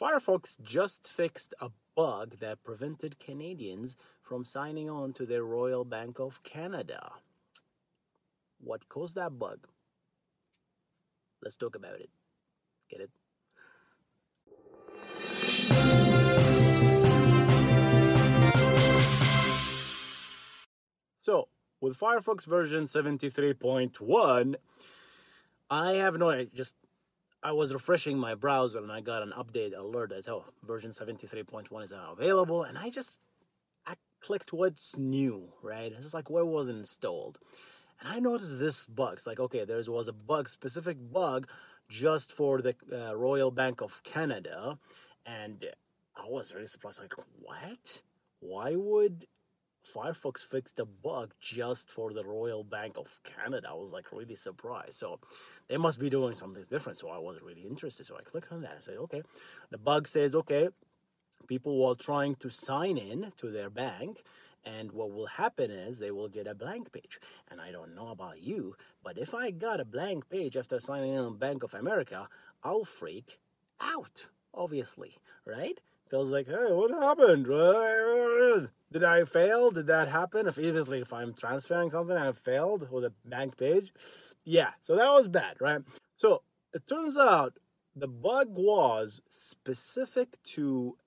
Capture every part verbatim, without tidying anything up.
Firefox just fixed a bug that prevented Canadians from signing on to the Royal Bank of Canada. What caused that bug? Let's talk about it. Get it? So, with Firefox version seventy-three point one, I have no idea, just... I was refreshing my browser and I got an update alert that oh, version seventy-three point one is now available, and I just I clicked what's new, right? It's like what was installed. And I noticed this bug. It's like, okay, there was a bug, specific bug just for the uh, Royal Bank of Canada, and I was really surprised, like, what? Why would Firefox fixed a bug just for the Royal Bank of Canada? I was like really surprised. So they must be doing something different. So I was really interested. So I clicked on that and said, okay, the bug says, okay, people were trying to sign in to their bank, and what will happen is they will get a blank page. And I don't know about you, but if I got a blank page after signing in on Bank of America, I'll freak out, obviously, right? I was like, hey, what happened? Did I fail? Did that happen? If obviously, if I'm transferring something and I failed with a bank page, yeah. So that was bad, right? So it turns out the bug was specific to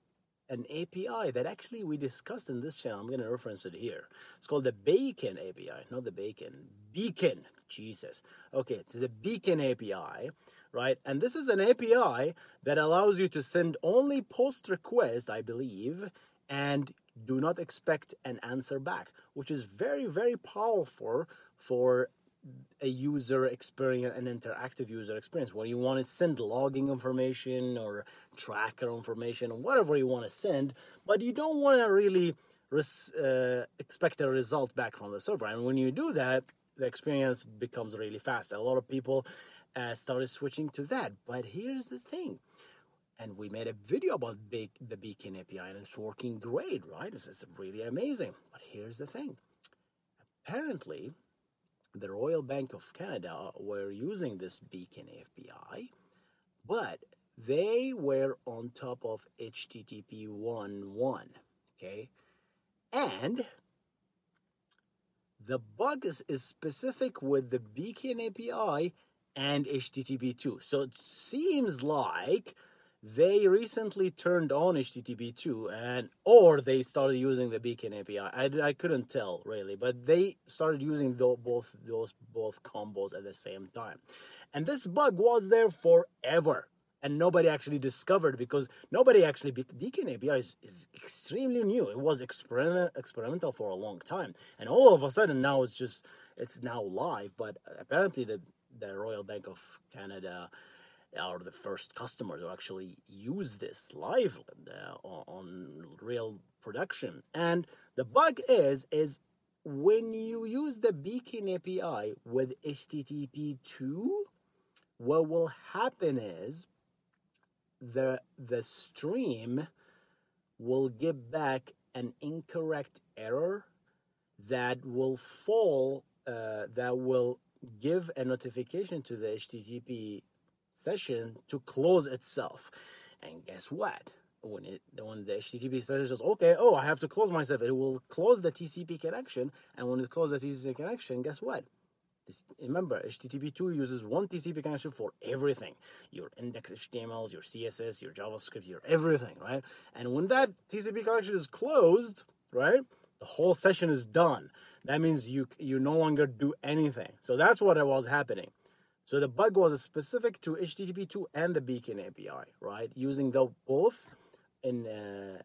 an A P I that actually we discussed in this channel. I'm going to reference it here. It's called the Beacon A P I, not the Bacon. Beacon. Jesus. Okay, it's the Beacon A P I. Right? And this is an A P I that allows you to send only post requests, I believe, and do not expect an answer back, which is very, very powerful for a user experience, an interactive user experience, where you want to send logging information or tracker information or whatever you want to send, but you don't want to really res- uh, expect a result back from the server. And when you do that, the experience becomes really fast. A lot of people Uh, started switching to that. But here's the thing, and we made a video about big, the Beacon A P I, and it's working great, right? It's, it's really amazing. But here's the thing. Apparently, the Royal Bank of Canada were using this Beacon A P I, but they were on top of H T T P one point one, okay? And the bug is, is specific with the Beacon A P I and H T T P two. So it seems like they recently turned on H T T P two, and or they started using the Beacon A P I. I, I couldn't tell really, but they started using the, both those both combos at the same time. And this bug was there forever, and nobody actually discovered, because nobody actually, Beacon A P I is, is extremely new. It was experiment, experimental for a long time, and all of a sudden now it's just, it's now live. But apparently the the Royal Bank of Canada are the first customer to actually use this live uh, on real production. And the bug is, is when you use the Beacon A P I with H T T P two, what will happen is the, the stream will give back an incorrect error that will fall, uh, that will give a notification to the H T T P session to close itself. And guess what? When it, when the H T T P session says, okay, oh, I have to close myself, it will close the T C P connection. And when it closes the T C P connection, guess what? This, remember, H T T P two uses one T C P connection for everything. Your index H T M Ls, your C S S, your JavaScript, your everything, right? And when that T C P connection is closed, right, the whole session is done. That means you you no longer do anything. So that's what was happening. So the bug was specific to H T T P two and the Beacon A P I, right? Using the both in, uh,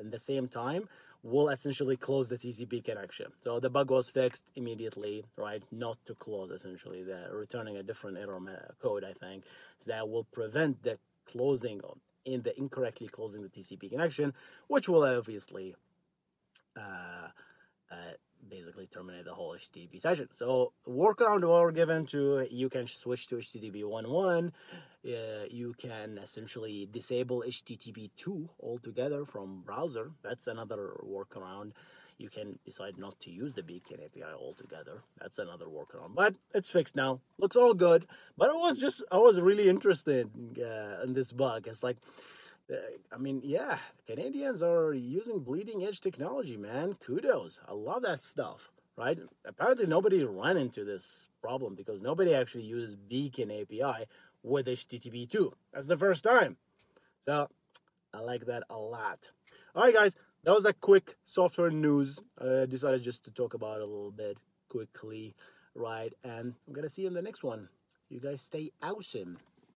in the same time will essentially close the T C P connection. So the bug was fixed immediately, right? Not to close, essentially. They're returning a different error code, I think, that will prevent the closing in the incorrectly closing the T C P connection, which will obviously uh, uh, basically terminate the whole H T T P session. So workaround were given to, you can switch to H T T P one point one. Uh, you can essentially disable H T T P two altogether from browser. That's another workaround. You can decide not to use the Beacon A P I altogether. That's another workaround, but it's fixed now. Looks all good, but it was just, I was really interested uh, in this bug. It's like, uh, I mean, yeah, Canadians are using bleeding edge technology, man. Kudos. I love that stuff, right? Apparently nobody ran into this problem because nobody actually uses Beacon A P I with H T T P two. That's the first time. So I like that a lot. All right, guys. That was a quick software news. I decided just to talk about it a little bit quickly, right? And I'm going to see you in the next one. You guys stay awesome.